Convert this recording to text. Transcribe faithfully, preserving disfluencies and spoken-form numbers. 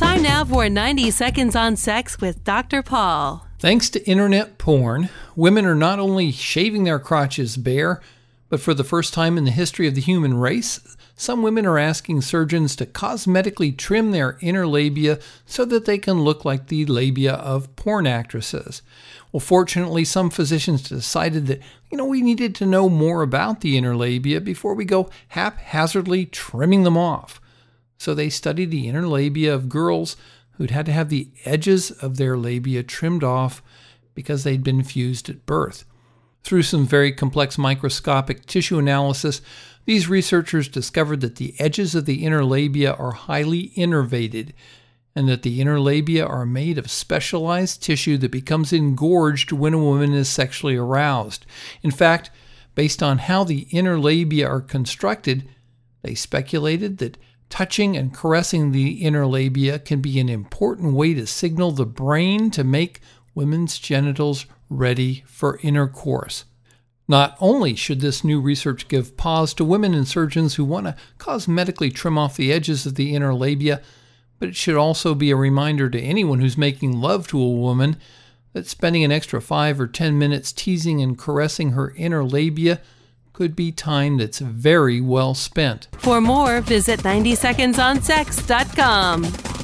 Time now for ninety Seconds on Sex with Doctor Paul. Thanks to internet porn, women are not only shaving their crotches bare, but for the first time in the history of the human race, some women are asking surgeons to cosmetically trim their inner labia so that they can look like the labia of porn actresses. Well, fortunately, some physicians decided that, you know, we needed to know more about the inner labia before we go haphazardly trimming them off. So they studied the inner labia of girls who'd had to have the edges of their labia trimmed off because they'd been fused at birth. Through some very complex microscopic tissue analysis, these researchers discovered that the edges of the inner labia are highly innervated, and that the inner labia are made of specialized tissue that becomes engorged when a woman is sexually aroused. In fact, based on how the inner labia are constructed, they speculated that touching and caressing the inner labia can be an important way to signal the brain to make women's genitals ready for intercourse. Not only should this new research give pause to women and surgeons who want to cosmetically trim off the edges of the inner labia, but it should also be a reminder to anyone who's making love to a woman that spending an extra five or ten minutes teasing and caressing her inner labia could be time that's very well spent. For more, visit ninety seconds on sex dot com.